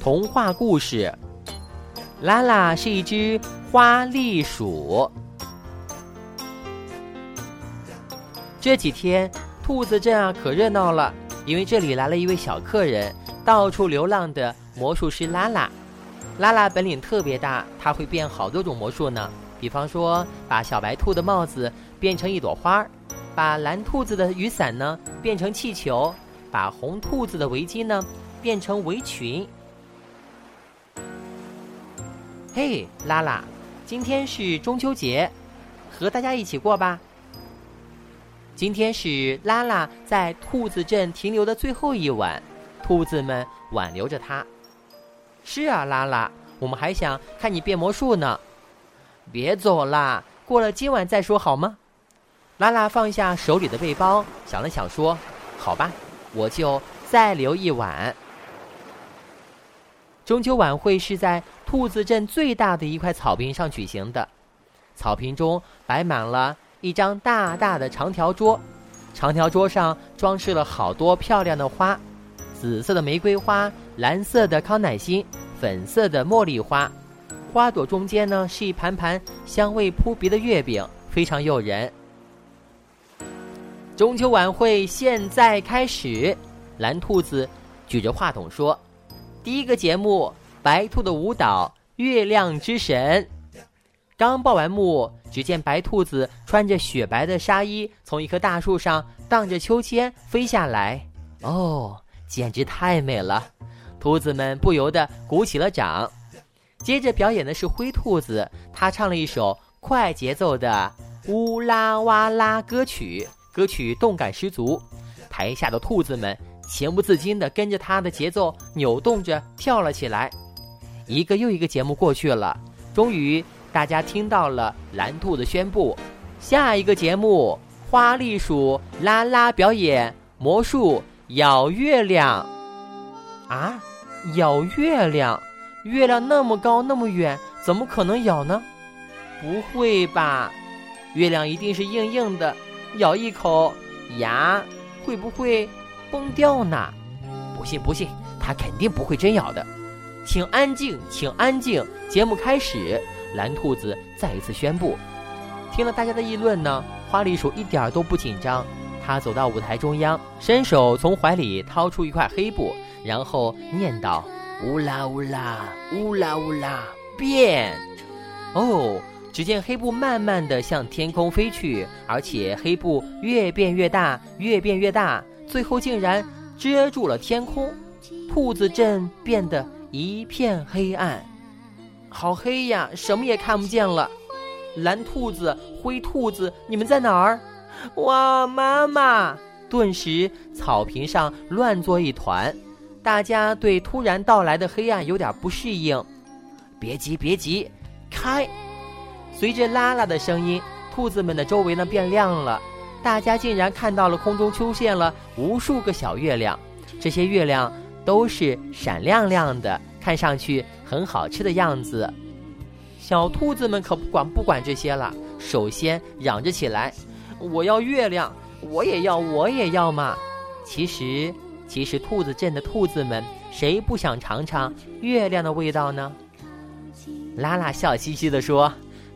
童话故事。拉拉是一只花栗鼠。这几天兔子镇啊可热闹了，因为这里来了一位小客人，到处流浪的魔术师拉拉。拉拉本领特别大，他会变好多种魔术呢，比方说把小白兔的帽子变成一朵花，把蓝兔子的雨伞呢变成气球，把红兔子的围巾呢变成围裙。嘿，拉拉，今天是中秋节，和大家一起过吧。今天是拉拉在兔子镇停留的最后一晚，兔子们挽留着他。是啊，拉拉，我们还想看你变魔术呢。别走啦，过了今晚再说好吗？拉拉放下手里的背包，想了想说，好吧，我就再留一晚。中秋晚会是在兔子镇最大的一块草坪上举行的，草坪中摆满了一张大大的长条桌，长条桌上装饰了好多漂亮的花，紫色的玫瑰花，蓝色的康乃馨，粉色的茉莉花，花朵中间呢是一盘盘香味扑鼻的月饼，非常诱人。中秋晚会现在开始，蓝兔子举着话筒说，第一个节目，白兔的舞蹈，月亮之神。刚报完幕，只见白兔子穿着雪白的纱衣，从一棵大树上荡着秋千飞下来，哦，简直太美了，兔子们不由得鼓起了掌。接着表演的是灰兔子，他唱了一首快节奏的乌拉哇啦歌曲，歌曲动感十足，台下的兔子们情不自禁地跟着他的节奏扭动着跳了起来。一个又一个节目过去了，终于大家听到了蓝兔子宣布，下一个节目，花栗鼠拉拉表演魔术咬月亮。啊，咬月亮？月亮那么高那么远，怎么可能咬呢？不会吧，月亮一定是硬硬的，咬一口牙会不会崩掉呢？不信不信，它肯定不会真咬的。请安静，请安静，节目开始，蓝兔子再一次宣布。听了大家的议论呢，花栗鼠一点都不紧张，他走到舞台中央，伸手从怀里掏出一块黑布，然后念道，乌拉乌拉乌拉乌拉变。哦，只见黑布慢慢地向天空飞去，而且黑布越变越大，越变越大，最后竟然遮住了天空，兔子镇变得一片黑暗。好黑呀，什么也看不见了。蓝兔子，灰兔子，你们在哪儿？哇，妈妈！顿时草坪上乱作一团，大家对突然到来的黑暗有点不适应。别急别急，开！随着拉拉的声音，兔子们的周围呢变亮了，大家竟然看到了空中出现了无数个小月亮，这些月亮都是闪亮亮的，看上去很好吃的样子。小兔子们可不管这些了，首先嚷着起来，我要月亮，我也要，我也要嘛。其实兔子镇的兔子们谁不想尝尝月亮的味道呢？拉拉笑嘻嘻地说，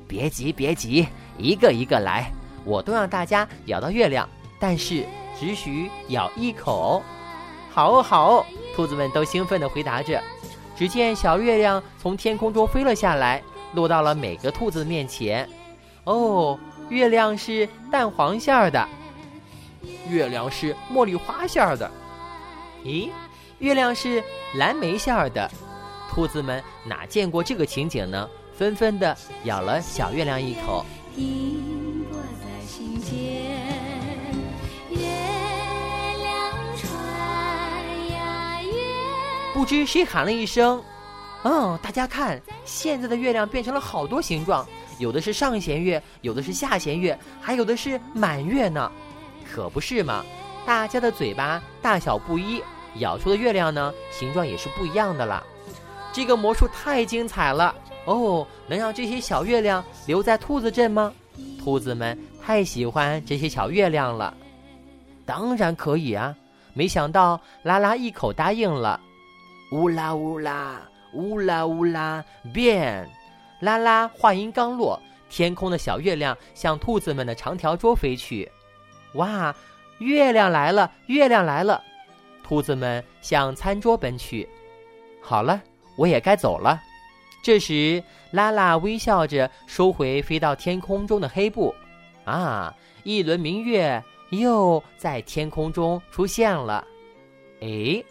别急别急，一个一个来，我都让大家咬到月亮，但是只许咬一口。好好，兔子们都兴奋地回答着。只见小月亮从天空中飞了下来，落到了每个兔子面前。哦，月亮是蛋黄馅的，月亮是茉莉花馅的，咦，月亮是蓝莓馅的。兔子们哪见过这个情景呢？纷纷地咬了小月亮一口。停泊在心间，不知谁喊了一声，大家看，现在的月亮变成了好多形状，有的是上弦月，有的是下弦月，还有的是满月呢。可不是嘛，大家的嘴巴大小不一，咬出的月亮呢形状也是不一样的啦。这个魔术太精彩了，哦，能让这些小月亮留在兔子镇吗？兔子们太喜欢这些小月亮了。当然可以啊，没想到拉拉一口答应了。乌拉乌拉乌拉乌拉变。啦啦话音刚落，天空的小月亮向兔子们的长条桌飞去。哇，月亮来了，月亮来了！兔子们向餐桌奔去。好了，我也该走了。这时，拉拉微笑着收回飞到天空中的黑布。啊，一轮明月又在天空中出现了。哎，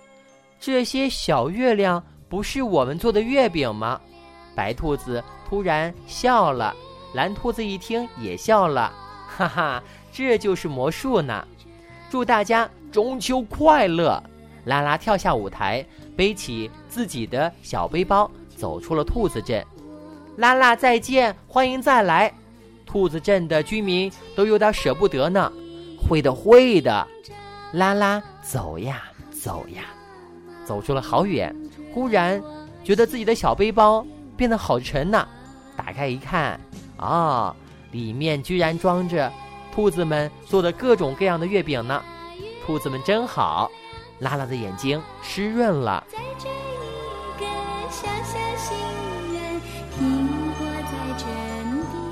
这些小月亮不是我们做的月饼吗？白兔子突然笑了，蓝兔子一听也笑了。哈哈，这就是魔术呢！祝大家中秋快乐！拉拉跳下舞台，背起自己的小背包，走出了兔子镇。拉拉再见，欢迎再来！兔子镇的居民都有点舍不得呢。会的会的，拉拉走呀走呀，走出了好远。忽然觉得自己的小背包变得好沉呢，打开一看，哦，里面居然装着兔子们做的各种各样的月饼呢。兔子们真好，拉拉的眼睛湿润了。在这一个小小心愿，苹果在沉淀。